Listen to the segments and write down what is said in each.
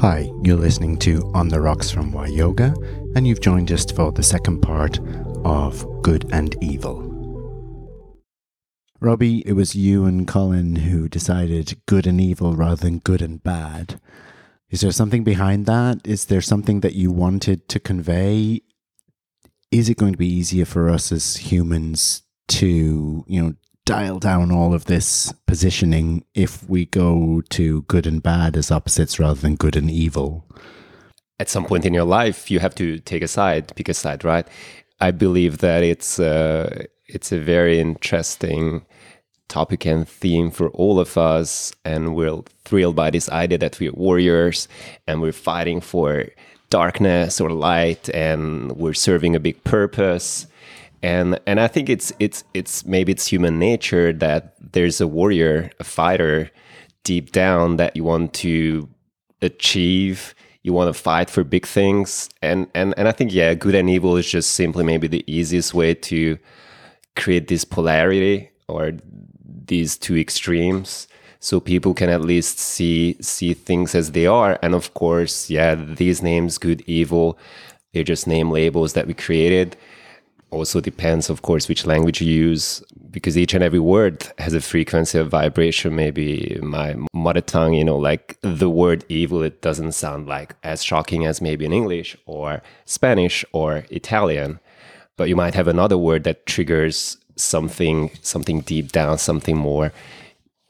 Hi, you're listening to On the Rocks from Why Yoga, and you've joined us for the second part of Good and Evil. Robbie, it was you and Colin who decided good and evil rather than good and bad. Is there something behind that? Is there something that you wanted to convey? Is it going to be easier for us as humans to, dial down all of this positioning if we go to good and bad as opposites rather than good and evil? At some point in your life, you have to take a side, pick a side, right? I believe that it's a very interesting topic and theme for all of us, and we're thrilled by this idea that we're warriors and we're fighting for darkness or light, and we're serving a big purpose. And I think it's maybe it's human nature that there's a warrior, a fighter deep down that you want to achieve, you want to fight for big things. And I think, good and evil is just simply maybe the easiest way to create this polarity or these two extremes, so people can at least see things as they are. And of course, these names, good, evil, they're just name labels that we created. Also depends, of course, which language you use, because each and every word has a frequency of vibration. Maybe my mother tongue, like the word evil, it doesn't sound like as shocking as maybe in English or Spanish or Italian. But you might have another word that triggers something deep down, something more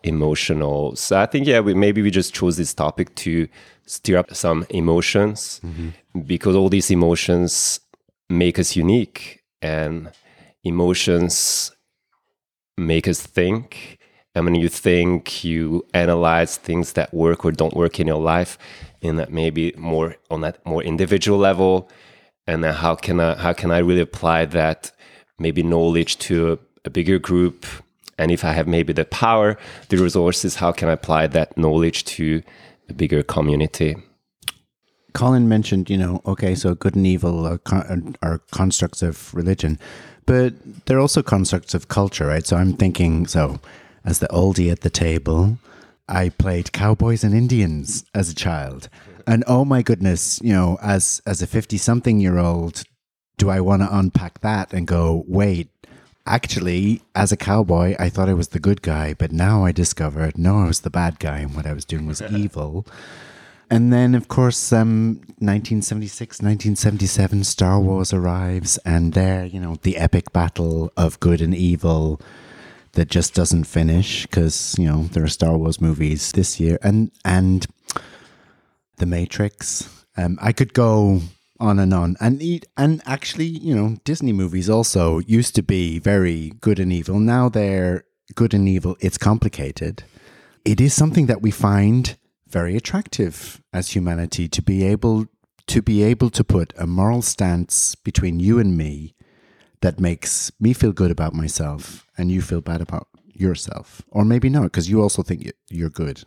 emotional. So I think, we just chose this topic to stir up some emotions, because all these emotions make us unique. And emotions make us think. And when you think, you analyze things that work or don't work in your life, in that maybe more on that more individual level. And then how can I really apply that maybe knowledge to a bigger group? And if I have maybe the power, the resources, how can I apply that knowledge to a bigger community? Colin mentioned, so good and evil are constructs of religion, but they're also constructs of culture, right? So I'm thinking, as the oldie at the table, I played cowboys and Indians as a child. And oh my goodness, as a 50-something-year-old, do I want to unpack that and go, wait, actually, as a cowboy, I thought I was the good guy, but now I discovered, no, I was the bad guy and what I was doing was evil. And then, of course, 1976, 1977, Star Wars arrives, and there, the epic battle of good and evil that just doesn't finish, because, there are Star Wars movies this year, and The Matrix. I could go on and on. And actually, Disney movies also used to be very good and evil. Now they're good and evil. It's complicated. It is something that we find very attractive as humanity, to be able to put a moral stance between you and me that makes me feel good about myself and you feel bad about yourself. Or maybe not, because you also think you're good.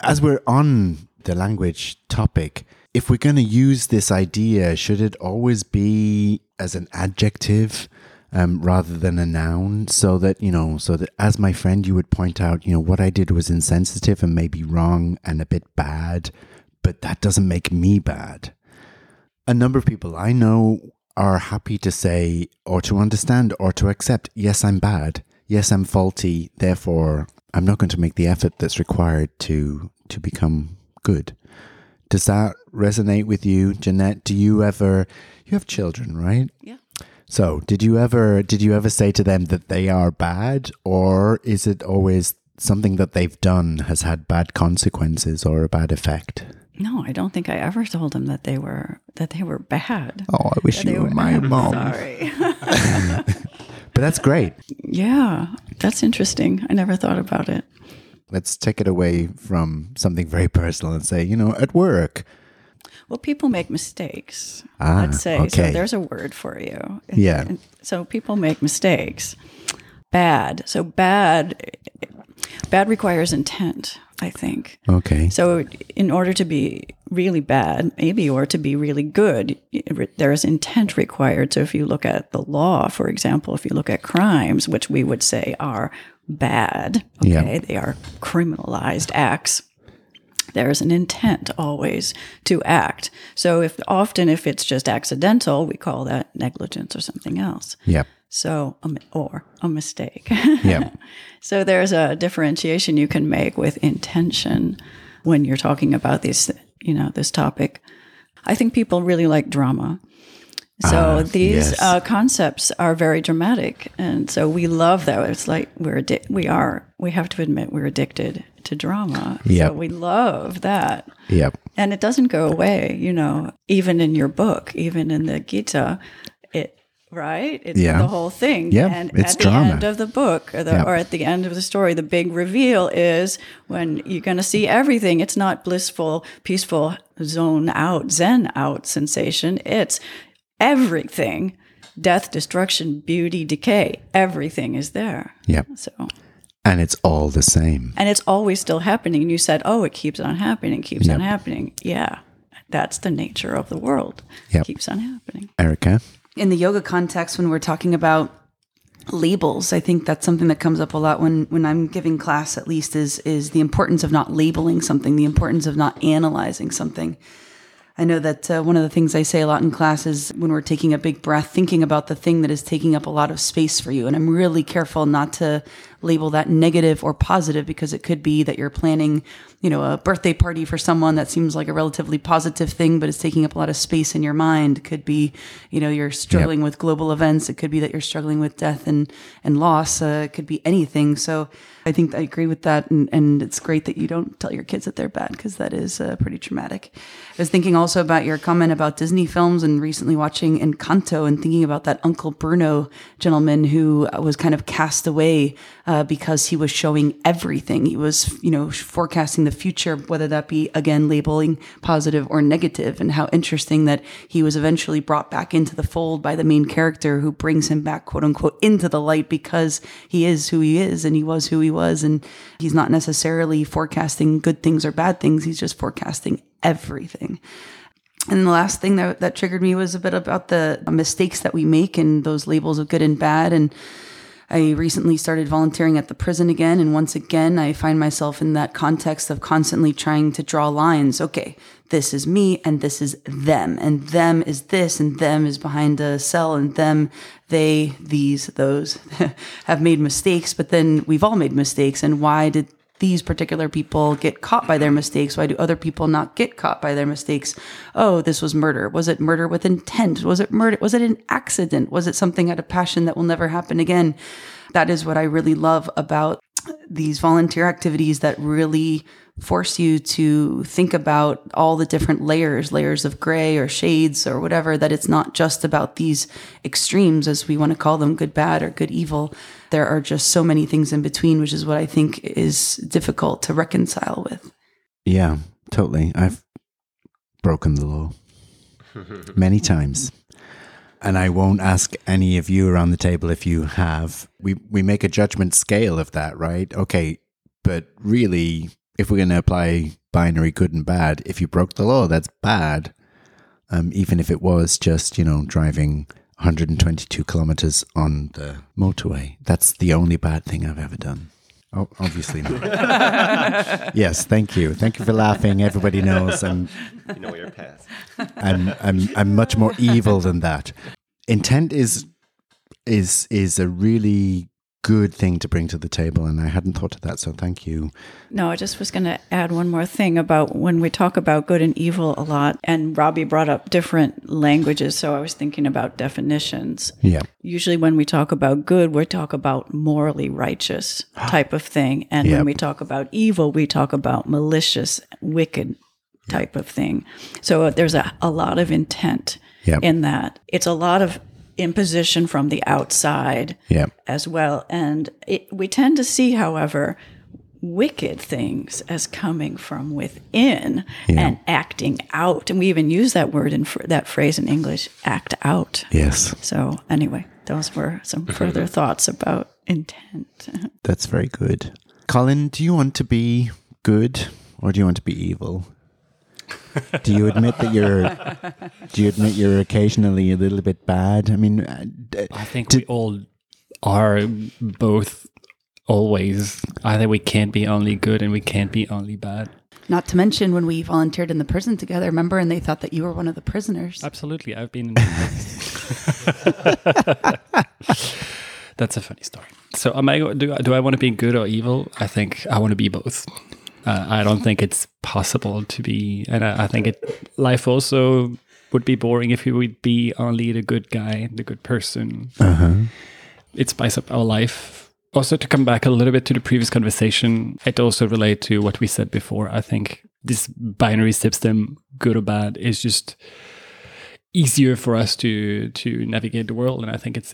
As we're on the language topic, if we're going to use this idea, should it always be as an adjective rather than a noun, so that as my friend, you would point out, what I did was insensitive and maybe wrong and a bit bad, but that doesn't make me bad. A number of people I know are happy to say, or to understand, or to accept, yes, I'm bad. Yes, I'm faulty. Therefore, I'm not going to make the effort that's required to become good. Does that resonate with you, Jeanette? Do you ever, you have children, right? Yeah. So, did you ever say to them that they are bad, or is it always something that they've done has had bad consequences or a bad effect? No, I don't think I ever told them that they were bad. Oh, I wish you were my mom. Sorry. But that's great. Yeah, that's interesting. I never thought about it. Let's take it away from something very personal and say, at work. Well, people make mistakes, let's say. Okay. So there's a word for you. Yeah. And so people make mistakes. Bad. So bad requires intent, I think. Okay. So in order to be really bad, maybe, or to be really good, there is intent required. So if you look at the law, for example, if you look at crimes, which we would say are bad, okay, yeah. They are criminalized acts. There's an intent always to act. So if it's just accidental, we call that negligence or something else. Yep. So, or a mistake. Yep. So there's a differentiation you can make with intention when you're talking about these, this topic. I think people really like drama. So these concepts are very dramatic, and so we love that. It's like we have to admit we're addicted to drama. Yep. So we love that. Yep. And it doesn't go away, even in your book, even in the Gita, right? It's the whole thing. Yep. And it's drama. The end of the book or at the end of the story, the big reveal is when you're going to see everything. It's not blissful, peaceful, zone out, zen out sensation. It's everything, death, destruction, beauty, decay, everything is there. Yep. So, and it's all the same. And it's always still happening. And you said, it keeps on happening, keeps on happening. Yeah, that's the nature of the world. Yep. Keeps on happening. Erica? In the yoga context, when we're talking about labels, I think that's something that comes up a lot when I'm giving class, at least, is the importance of not labeling something, the importance of not analyzing something. I know that one of the things I say a lot in class is when we're taking a big breath, thinking about the thing that is taking up a lot of space for you. And I'm really careful not to label that negative or positive, because it could be that you're planning, a birthday party for someone that seems like a relatively positive thing, but it's taking up a lot of space in your mind. It could be, you're struggling with global events. It could be that you're struggling with death and loss. It could be anything. So I think I agree with that. And it's great that you don't tell your kids that they're bad, because that is pretty traumatic. I was thinking also about your comment about Disney films, and recently watching Encanto and thinking about that Uncle Bruno gentleman who was kind of cast away because he was showing everything. He was, forecasting the future, whether that be, again, labeling positive or negative, and how interesting that he was eventually brought back into the fold by the main character, who brings him back, quote unquote, into the light, because he is who he is and he was who he was. And he's not necessarily forecasting good things or bad things. He's just forecasting everything. And the last thing that triggered me was a bit about the mistakes that we make and those labels of good and bad. And I recently started volunteering at the prison again. And once again, I find myself in that context of constantly trying to draw lines. Okay, this is me and this is them. And them is this and them is behind a cell. And them, they, these, those have made mistakes. But then we've all made mistakes. And why did these particular people get caught by their mistakes? Why do other people not get caught by their mistakes? Oh, this was murder. Was it murder with intent? Was it murder? Was it an accident? Was it something out of passion that will never happen again? That is what I really love about these volunteer activities, that really force you to think about all the different layers of gray or shades or whatever, that it's not just about these extremes, as we want to call them, good, bad, or good, evil. There are just so many things in between, which is what I think is difficult to reconcile with. Yeah, totally. I've broken the law many times. And I won't ask any of you around the table if you have. We make a judgment scale of that, right? Okay, but really, if we're going to apply binary good and bad, if you broke the law, that's bad. Even if it was just, driving 122 kilometers on the motorway. That's the only bad thing I've ever done. Oh, obviously not. Yes, thank you. Thank you for laughing. Everybody knows your past. I'm much more evil than that. Intent is a really good thing to bring to the table, and I hadn't thought of that, so thank you. No, I just was going to add one more thing about when we talk about good and evil a lot, and Robbie brought up different languages, so I was thinking about definitions. Yeah. Usually when we talk about good, we talk about morally righteous type of thing, and when we talk about evil, we talk about malicious, wicked type of thing. So there's a lot of intent in that. It's a lot of imposition from the outside as well. And we tend to see, however, wicked things as coming from within and acting out. And we even use that word that phrase in English, act out. Yes. So anyway, those were some further thoughts about intent. That's very good. Colin, do you want to be good or do you want to be evil? Do you admit you're occasionally a little bit bad? I mean, I think we all are both always. Either we can't be only good and we can't be only bad. Not to mention when we volunteered in the prison together, remember? And they thought that you were one of the prisoners. Absolutely. I've been in That's a funny story. So do I want to be good or evil? I think I want to be both. I don't think it's possible to be, and I think life also would be boring if we would be only the good guy, the good person. Uh-huh. It spices up our life. Also, to come back a little bit to the previous conversation, it also relates to what we said before. I think this binary system, good or bad, is just easier for us to navigate the world. And I think it's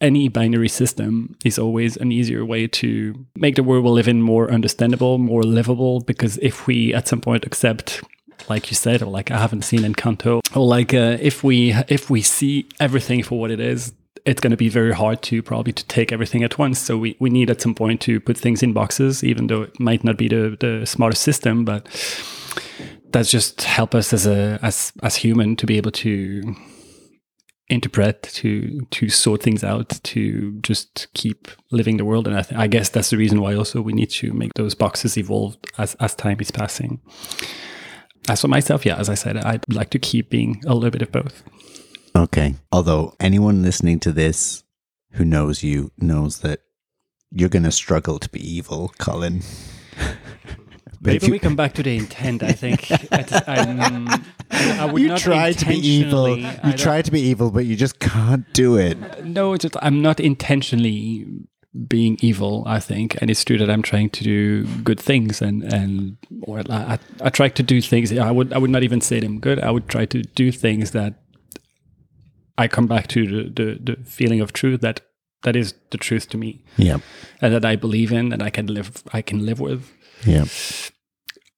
any binary system is always an easier way to make the world we live in more understandable, more livable, because if we at some point accept, like you said, or like I haven't seen Encanto, or like if we see everything for what it is, it's going to be very hard to take everything at once. So we need at some point to put things in boxes, even though it might not be the smartest system, but that's just help us as human to be able to interpret, to sort things out, to just keep living the world. And I guess that's the reason why also we need to make those boxes evolve as time is passing. As for myself, yeah, as I said, I'd like to keep being a little bit of both. Okay. Although anyone listening to this who knows you knows that you're going to struggle to be evil, Colin. Maybe we come back to the intent, I think. You try to be evil. You try to be evil, but you just can't do it. No, it's just, I'm not intentionally being evil, I think. And it's true that I'm trying to do good things. Or I try to do things. I would not even say them good. I would try to do things that I come back to the feeling of truth that is the truth to me. Yeah. And that I believe in and I can live with. Yeah.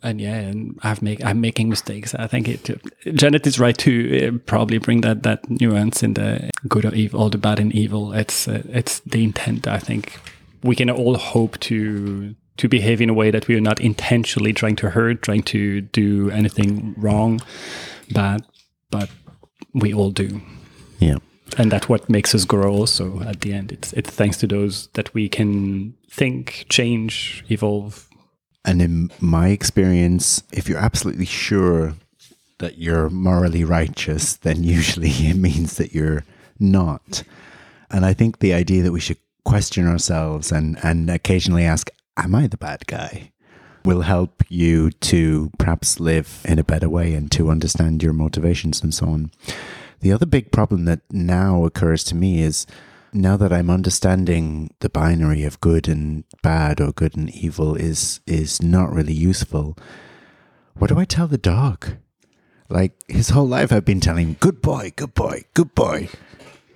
And I'm making mistakes. I think Janet is right to probably bring that nuance in the good or evil, or the bad and evil. It's the intent. I think we can all hope to behave in a way that we are not intentionally trying to hurt, trying to do anything wrong, bad, but we all do. Yeah. And that's what makes us grow also at the end. It's thanks to those that we can think, change, evolve. And in my experience, if you're absolutely sure that you're morally righteous, then usually it means that you're not. And I think the idea that we should question ourselves and occasionally ask, am I the bad guy, will help you to perhaps live in a better way and to understand your motivations and so on. The other big problem that now occurs to me is, now that I'm understanding the binary of good and bad or good and evil is not really useful, what do I tell the dog? Like, his whole life I've been telling him, good boy, good boy, good boy.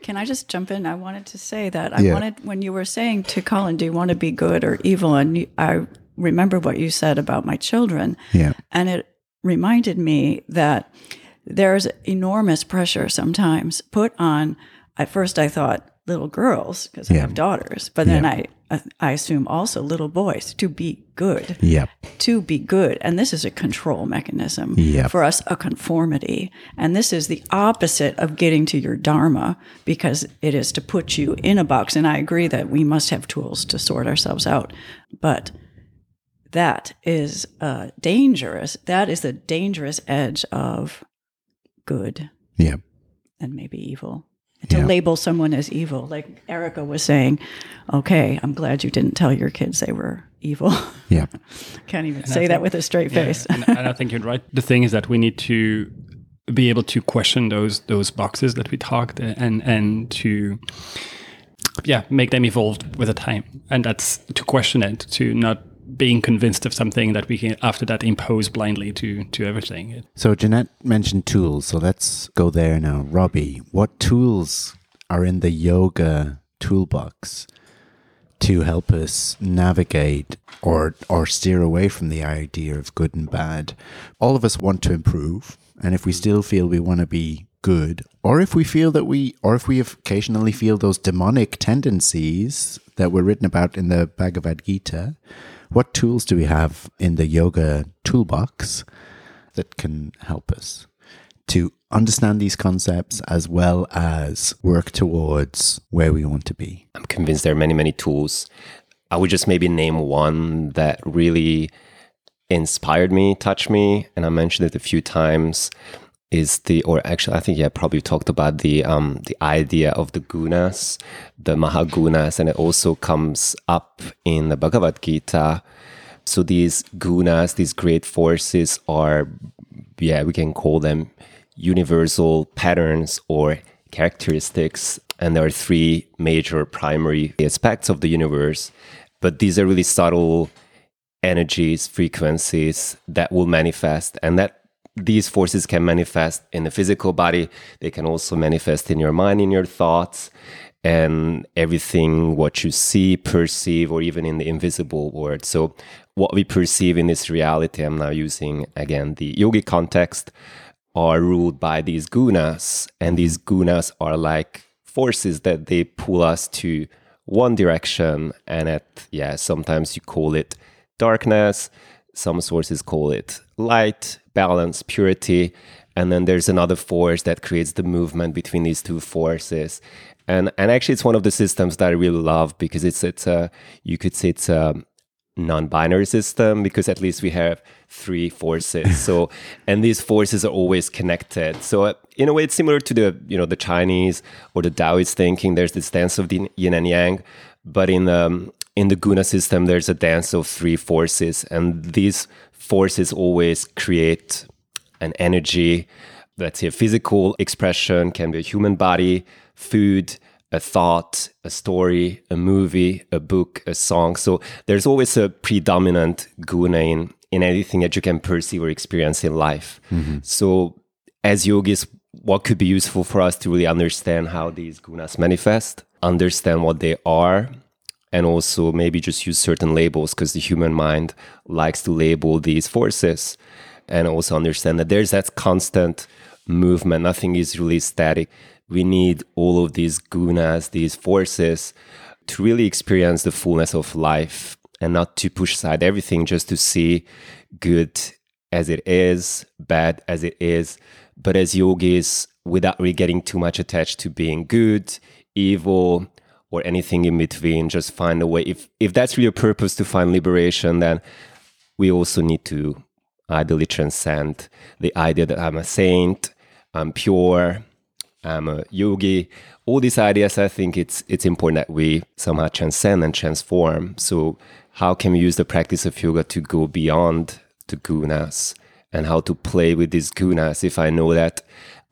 Can I just jump in? I wanted to say that. I wanted, when you were saying to Colin, do you want to be good or evil? And I remember what you said about my children. Yeah. And it reminded me that there's enormous pressure sometimes put on, at first I thought, little girls, because I have daughters, but then I assume also little boys to be good. Yep. To be good. And this is a control mechanism for us, a conformity. And this is the opposite of getting to your dharma, because it is to put you in a box. And I agree that we must have tools to sort ourselves out. But that is dangerous. That is the dangerous edge of good. Yeah. And maybe evil. To label someone as evil. Like Erica was saying, okay, I'm glad you didn't tell your kids they were evil. Yeah. Can't even say that with a straight face. And I think you're right. The thing is that we need to be able to question those boxes that we talked and to make them evolve with the time. And that's to question it, to not being convinced of something that we can after that impose blindly to everything. So Jeanette mentioned tools, so let's go there now. Robbie, what tools are in the yoga toolbox to help us navigate or steer away from the idea of good and bad? All of us want to improve, and if we still feel we want to be good, or if we feel that if we occasionally feel those demonic tendencies that were written about in the Bhagavad Gita, what tools do we have in the yoga toolbox that can help us to understand these concepts as well as work towards where we want to be? I'm convinced there are many, many tools. I would just maybe name one that really inspired me, touched me, and I mentioned it a few times, is the, or actually I think yeah, probably talked about the idea of the gunas, the maha gunas, and it also comes up in the Bhagavad Gita. So these gunas, these great forces are, yeah, we can call them universal patterns or characteristics. And there are three major primary aspects of the universe. But these are really subtle energies, frequencies that will manifest. And that these forces can manifest in the physical body. They can also manifest in your mind, in your thoughts, and everything what you see, perceive, or even in the invisible world. So what we perceive in this reality, I'm now using, again, the yogic context, are ruled by these gunas. And these gunas are like forces that they pull us to one direction, and at sometimes you call it darkness, some sources call it light, balance, purity, and then there's another force that creates the movement between these two forces. And actually it's one of the systems that I really love, because it's a you could say it's a non-binary system, because at least we have three forces. So, and these forces are always connected. So in a way, it's similar to the, you know, the Chinese or the Taoist thinking. There's this dance of the yin and yang, but in the guna system, there's a dance of three forces, and these forces always create an energy. Let's say a physical expression, can be a human body, food, a thought, a story, a movie, a book, a song. So there's always a predominant guna in anything that you can perceive or experience in life. Mm-hmm. So as yogis, what could be useful for us to really understand how these gunas manifest, understand what they are, and also maybe just use certain labels, because the human mind likes to label these forces, and also understand that there's that constant movement. Nothing is really static. We need all of these gunas, these forces, to really experience the fullness of life, and not to push aside everything just to see good as it is, bad as it is. But as yogis, without really getting too much attached to being good, evil, or anything in between, just find a way. If that's really your purpose, to find liberation, then we also need to ideally transcend the idea that I'm a saint, I'm pure, I'm a yogi. All these ideas, I think it's important that we somehow transcend and transform. So how can we use the practice of yoga to go beyond the gunas, and how to play with these gunas? If I know that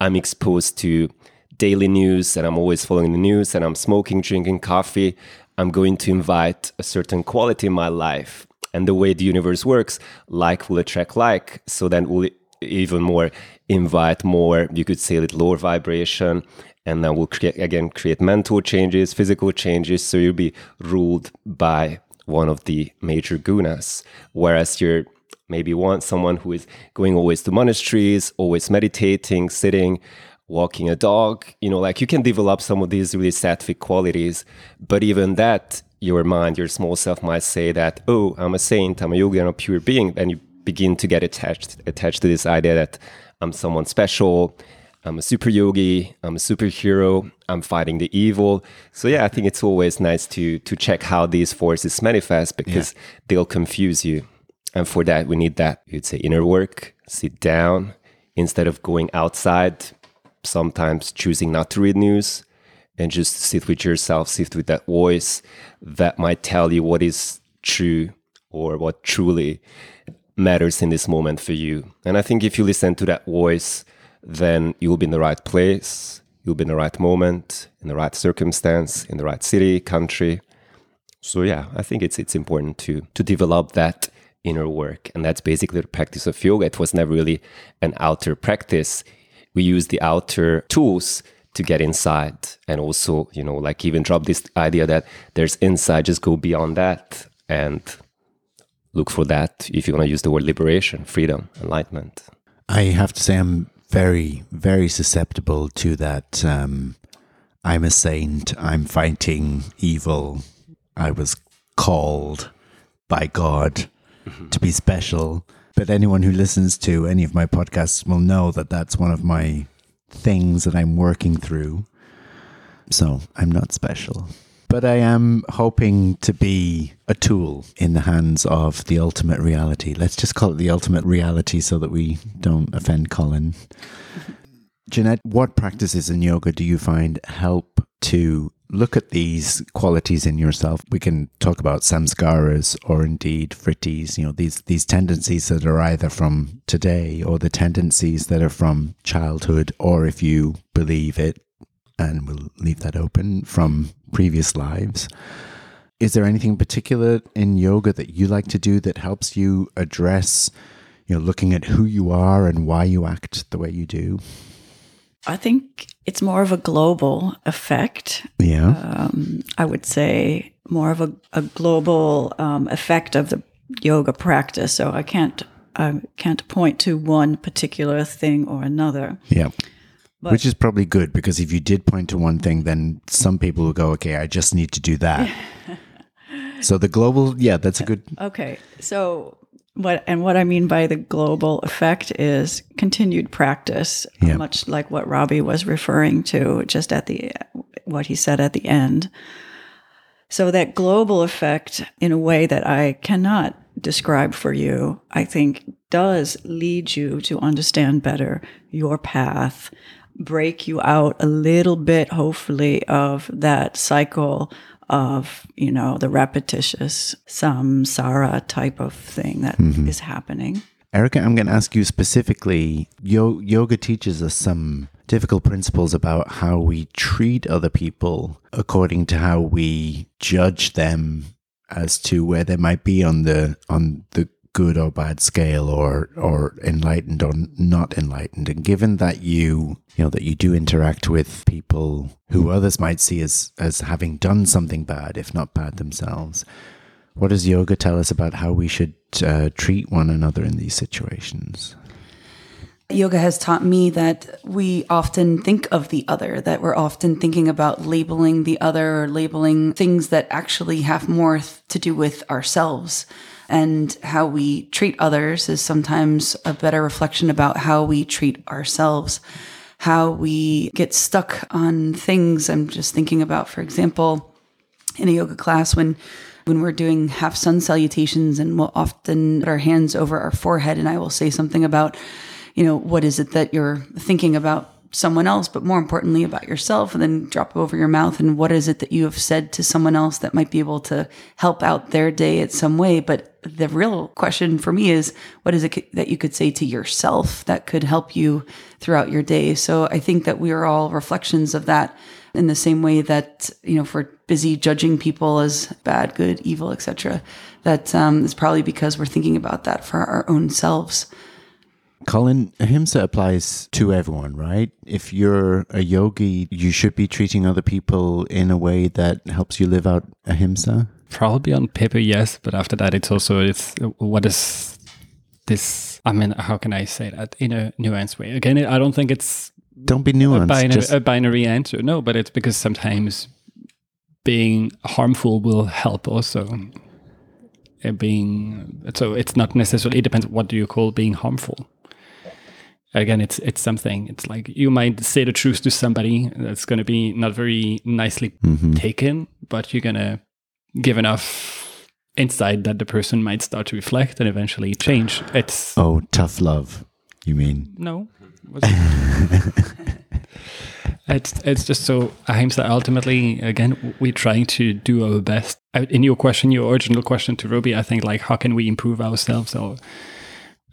I'm exposed to daily news, and I'm always following the news, and I'm smoking, drinking coffee, I'm going to invite a certain quality in my life. And the way the universe works, like will attract like, so then will even more invite more, you could say, with lower vibration, and then we'll create mental changes, physical changes. So you'll be ruled by one of the major gunas, whereas you're maybe someone who is going always to monasteries, always meditating, sitting, walking a dog. You know, like you can develop some of these really sattvic qualities, but even that, your mind, your small self might say that, oh, I'm a saint, I'm a yogi, I'm a pure being, and you begin to get attached to this idea that I'm someone special, I'm a super yogi, I'm a superhero, I'm fighting the evil. So yeah, I think it's always nice to check how these forces manifest, because they'll confuse you. And for that, we need that, you'd say, inner work. Sit down, instead of going outside, sometimes choosing not to read news, and just sit with yourself, sit with that voice that might tell you what is true, or what truly matters in this moment for you. And I think if you listen to that voice, then you'll be in the right place, you'll be in the right moment, in the right circumstance, in the right city, country. So yeah, I think it's important to develop that inner work. And that's basically the practice of yoga. It was never really an outer practice. We use the outer tools to get inside, and also, you know, like even drop this idea that there's inside, just go beyond that and look for that, if you want to use the word liberation, freedom, enlightenment. I have to say I'm very, very susceptible to that. I'm a saint, I'm fighting evil, I was called by God to be special. But anyone who listens to any of my podcasts will know that that's one of my things that I'm working through. So I'm not special. But I am hoping to be a tool in the hands of the ultimate reality. Let's just call it the ultimate reality so that we don't offend Colin. Jeanette, what practices in yoga do you find help to look at these qualities in yourself? We can talk about samskaras or indeed vrittis, you know, these tendencies that are either from today or the tendencies that are from childhood, or if you believe it, and we'll leave that open, from previous lives. Is there anything particular in yoga that you like to do that helps you address, you know, looking at who you are and why you act the way you do? I think it's more of a global effect. Yeah. I would say more of a global effect of the yoga practice. So I can't point to one particular thing or another. Yeah. But, which is probably good, because if you did point to one thing, then some people will go, okay, I just need to do that. So the global, yeah, that's a good. Okay. So what I mean by the global effect is continued practice, yeah, much like what Robbie was referring to just at what he said at the end. So that global effect, in a way that I cannot describe for you, I think does lead you to understand better your path, break you out a little bit, hopefully, of that cycle of, you know, the repetitious samsara type of thing that is happening. Erica, I'm going to ask you specifically, yoga teaches us some difficult principles about how we treat other people according to how we judge them as to where they might be on the good or bad scale, or enlightened or not enlightened. And given that you do interact with people who others might see as having done something bad, if not bad themselves, what does yoga tell us about how we should treat one another in these situations? Yoga has taught me that we often think of the other, that we're often thinking about labeling the other or labeling things that actually have more to do with ourselves. And how we treat others is sometimes a better reflection about how we treat ourselves, how we get stuck on things. I'm just thinking about, for example, in a yoga class when we're doing half sun salutations, and we'll often put our hands over our forehead, and I will say something about, you know, what is it that you're thinking about someone else, but more importantly about yourself, and then drop over your mouth. And what is it that you have said to someone else that might be able to help out their day in some way? But the real question for me is, what is it that you could say to yourself that could help you throughout your day? So I think that we are all reflections of that, in the same way that, you know, if we're busy judging people as bad, good, evil, etc., that is probably because we're thinking about that for our own selves. Colin, ahimsa applies to everyone, right? If you're a yogi, you should be treating other people in a way that helps you live out ahimsa? Probably on paper, yes. But after that, it's what is this? I mean, how can I say that in a nuanced way? Again, I don't think it's... Don't be nuanced. A binary answer. No, but it's because sometimes being harmful will help also. So it's not necessarily... It depends what do you call being harmful. Again, it's something. It's like you might say the truth to somebody that's going to be not very nicely taken, but you're going to give enough insight that the person might start to reflect and eventually change. It's tough love, you mean? No. It's just so ahimsa. Ultimately, again, we're trying to do our best. In your original question to Ruby, I think, like, how can we improve ourselves? Or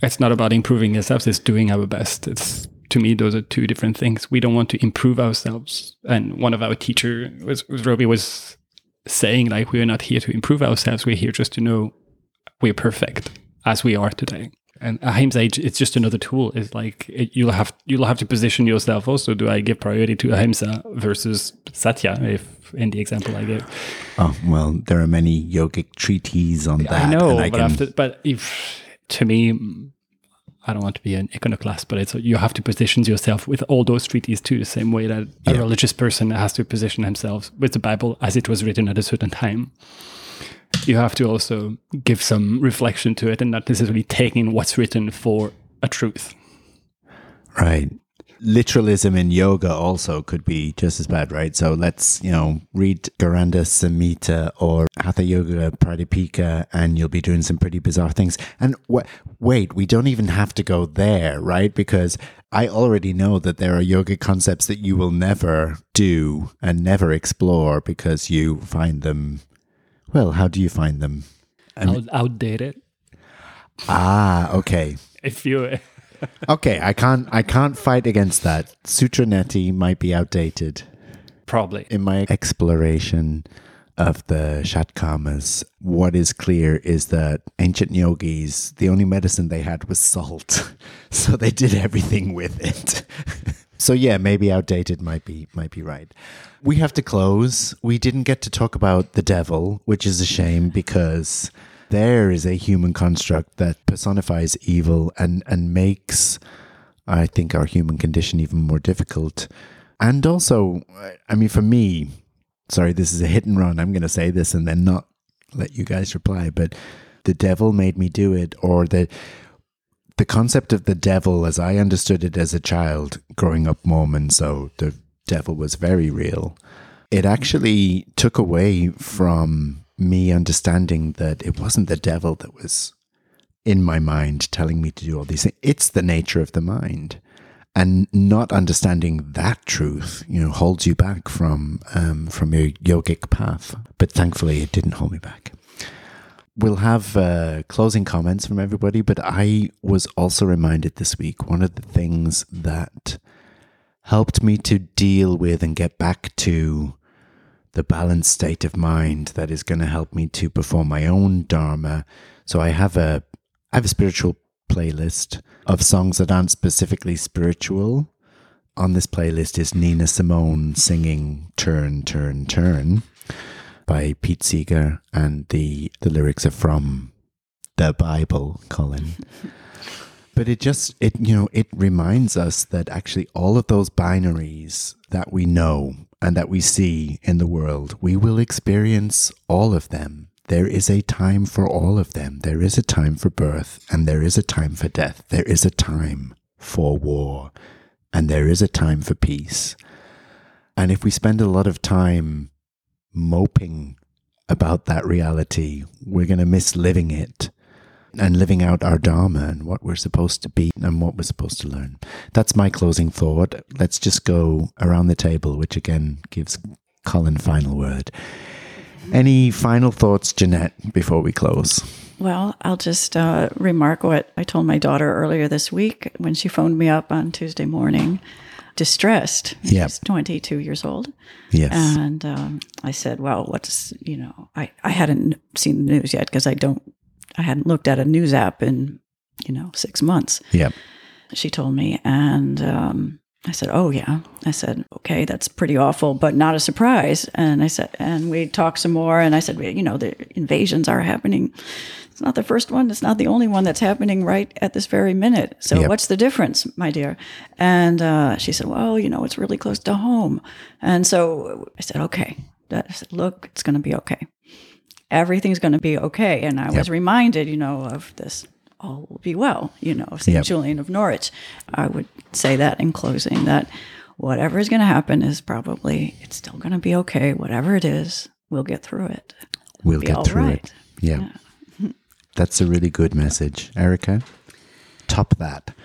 it's not about improving yourselves, it's doing our best. It's, to me, those are two different things. We don't want to improve ourselves. And one of our teacher, Roby, was saying, like, we're not here to improve ourselves. We're here just to know we're perfect as we are today. And ahimsa, it's just another tool. It's like you'll have to position yourself also. Do I give priority to ahimsa versus satya, if in the example I gave? Oh, well, there are many yogic treatises on that. I know, To me, I don't want to be an iconoclast, but it's you have to position yourself with all those treatises too, the same way that a religious person has to position themselves with the Bible as it was written at a certain time. You have to also give some reflection to it and not necessarily taking what's written for a truth. Right. literalism in yoga also could be just as bad, right? So let's, read Garanda Samhita or Hatha Yoga Pradipika, and you'll be doing some pretty bizarre things. And wait, we don't even have to go there, right? Because I already know that there are yoga concepts that you will never do and never explore because you find them, well, how do you find them? Outdated. Ah, okay. If you... Okay, I can't fight against that. Sutra neti might be outdated. Probably. In my exploration of the Shatkarmas, what is clear is that ancient yogis, the only medicine they had was salt. So they did everything with it. So yeah, maybe outdated might be right. We have to close. We didn't get to talk about the devil, which is a shame because... there is a human construct that personifies evil and makes, I think, our human condition even more difficult. And also, I mean, for me, sorry, this is a hit and run. I'm going to say this and then not let you guys reply, but the devil made me do it, or the concept of the devil, as I understood it as a child growing up Mormon, so the devil was very real. It actually took away from me understanding that it wasn't the devil that was in my mind telling me to do all these things. It's the nature of the mind. And not understanding that truth, holds you back from your yogic path. But thankfully, it didn't hold me back. We'll have closing comments from everybody, but I was also reminded this week, one of the things that helped me to deal with and get back to the balanced state of mind that is going to help me to perform my own dharma. So I have a spiritual playlist of songs that aren't specifically spiritual. On this playlist is Nina Simone singing Turn, Turn, Turn by Pete Seeger, and the lyrics are from the Bible, Colin. But it reminds us that actually all of those binaries that we know and that we see in the world, we will experience all of them. There is a time for all of them. There is a time for birth, and there is a time for death. There is a time for war, and there is a time for peace. And if we spend a lot of time moping about that reality, we're going to miss living it and living out our dharma and what we're supposed to be and what we're supposed to learn. That's my closing thought. Let's just go around the table, which again gives Colin final word. Any final thoughts, Jeanette, before we close? Well, I'll just remark what I told my daughter earlier this week when she phoned me up on Tuesday morning, distressed. Yep. She's 22 years old. Yes. And I said, well, I hadn't seen the news yet because I hadn't looked at a news app in, 6 months. Yeah, she told me. And I said, oh, yeah. I said, okay, that's pretty awful, but not a surprise. And I said, and we talked some more. And I said, the invasions are happening. It's not the first one. It's not the only one that's happening right at this very minute. So What's the difference, my dear? And she said, well, it's really close to home. And so I said, okay. I said, look, it's going to be okay. Everything's going to be okay. And I was reminded, of this, all will be well, St. Julian of Norwich. I would say that in closing, that whatever is going to happen is probably, it's still going to be okay. Whatever it is, we'll get through it. We'll get through it. Yeah. That's a really good message. Erica, top that.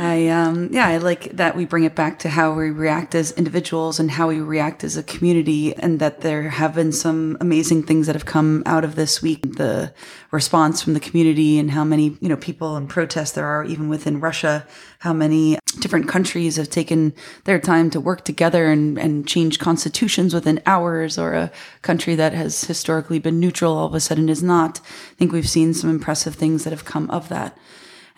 I like that we bring it back to how we react as individuals and how we react as a community, and that there have been some amazing things that have come out of this week. The response from the community and how many, people and protests there are even within Russia, how many different countries have taken their time to work together and change constitutions within hours, or a country that has historically been neutral all of a sudden is not. I think we've seen some impressive things that have come of that.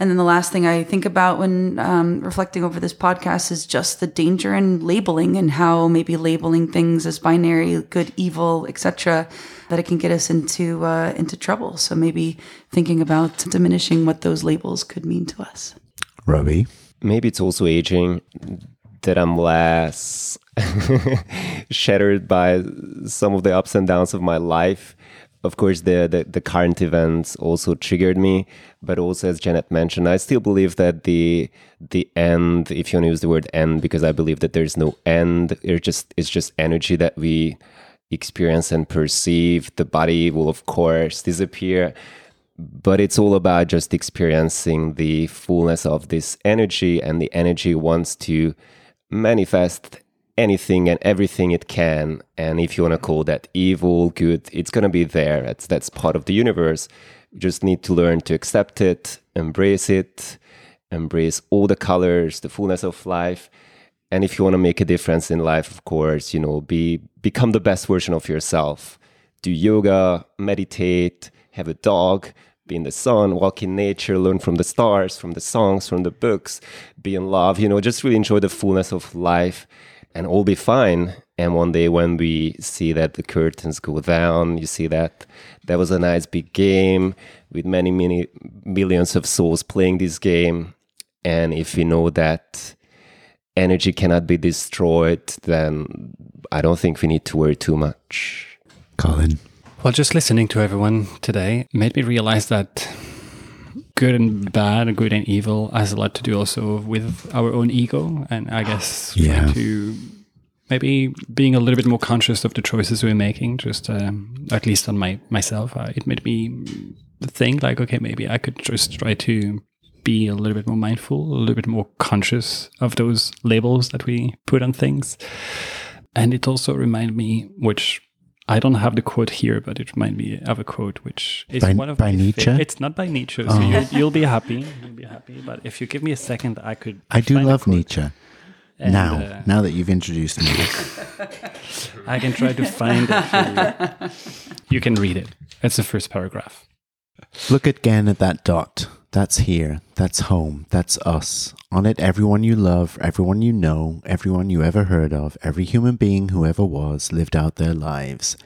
And then the last thing I think about when reflecting over this podcast is just the danger in labeling, and how maybe labeling things as binary, good, evil, etc., that it can get us into trouble. So maybe thinking about diminishing what those labels could mean to us. Robbie? Maybe it's also aging, that I'm less shattered by some of the ups and downs of my life. of course, the current events also triggered me, but also, as Janet mentioned, I still believe that the end, if you want to use the word end, because I believe that there's no end, it's just energy that we experience and perceive. The body will, of course, disappear, but it's all about just experiencing the fullness of this energy, and the energy wants to manifest anything and everything it can. And if you want to call that evil, good, it's going to be there. That's part of the universe. You just need to learn to accept it, embrace all the colors, the fullness of life. And if you want to make a difference in life, of course, you know, become the best version of yourself. Do yoga, meditate, have a dog, be in the sun, walk in nature, learn from the stars, from the songs, from the books, be in love, you know, just really enjoy the fullness of life, and all be fine. And one day when we see that the curtains go down, you see that there was a nice big game with many, many millions of souls playing this game. And if we know that energy cannot be destroyed, then I don't think we need to worry too much. Colin. Well, just listening to everyone today made me realize that good and bad, good and evil has a lot to do also with our own ego. And I guess to maybe being a little bit more conscious of the choices we're making, just at least on myself, it made me think like, okay, maybe I could just try to be a little bit more mindful, a little bit more conscious of those labels that we put on things. And it also reminded me, which I don't have the quote here, but it reminds me of a quote which is one of by Nietzsche. It's not by Nietzsche, so you'll be happy. You'll be happy. But if you give me a second, I could. I do love Nietzsche. And now that you've introduced me, I can try to find it for you. You can read it. It's the first paragraph. Look again at that dot. That's here. That's home. That's us. On it, everyone you love, everyone you know, everyone you ever heard of, every human being who ever was, lived out their lives.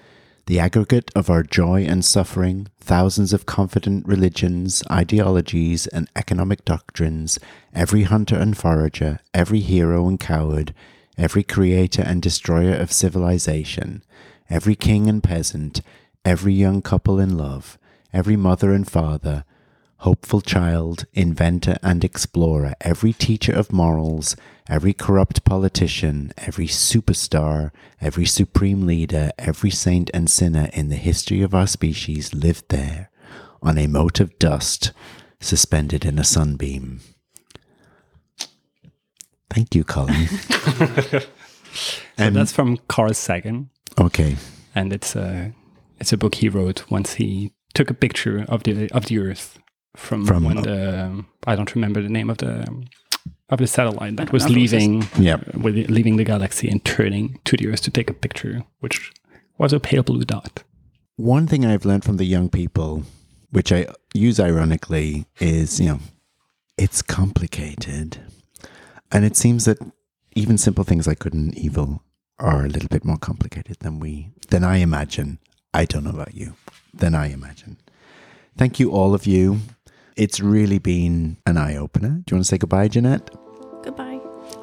The aggregate of our joy and suffering, thousands of confident religions, ideologies, and economic doctrines, every hunter and forager, every hero and coward, every creator and destroyer of civilization, every king and peasant, every young couple in love, every mother and father, hopeful child, inventor and explorer, every teacher of morals, every corrupt politician, every superstar, every supreme leader, every saint and sinner in the history of our species lived there, on a mote of dust, suspended in a sunbeam. Thank you, Colin. So that's from Carl Sagan. Okay. And it's a book he wrote once he took a picture of the Earth. From when I don't remember the name of the satellite that was leaving the galaxy and turning to the Earth to take a picture, which was a pale blue dot. One thing I've learned from the young people, which I use ironically, is, you know, it's complicated. And it seems that even simple things like good and evil are a little bit more complicated than I imagine. I don't know about you, than I imagine. Thank you, all of you. It's really been an eye-opener. Do you want to say goodbye, Jeanette? Goodbye.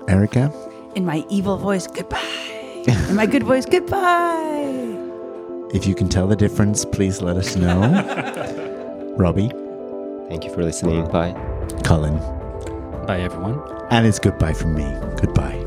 Erica? In my evil voice, goodbye. In my good voice, goodbye. If you can tell the difference, please let us know. Robbie? Thank you for listening. Bye. Colin? Bye, everyone. And it's goodbye from me. Goodbye.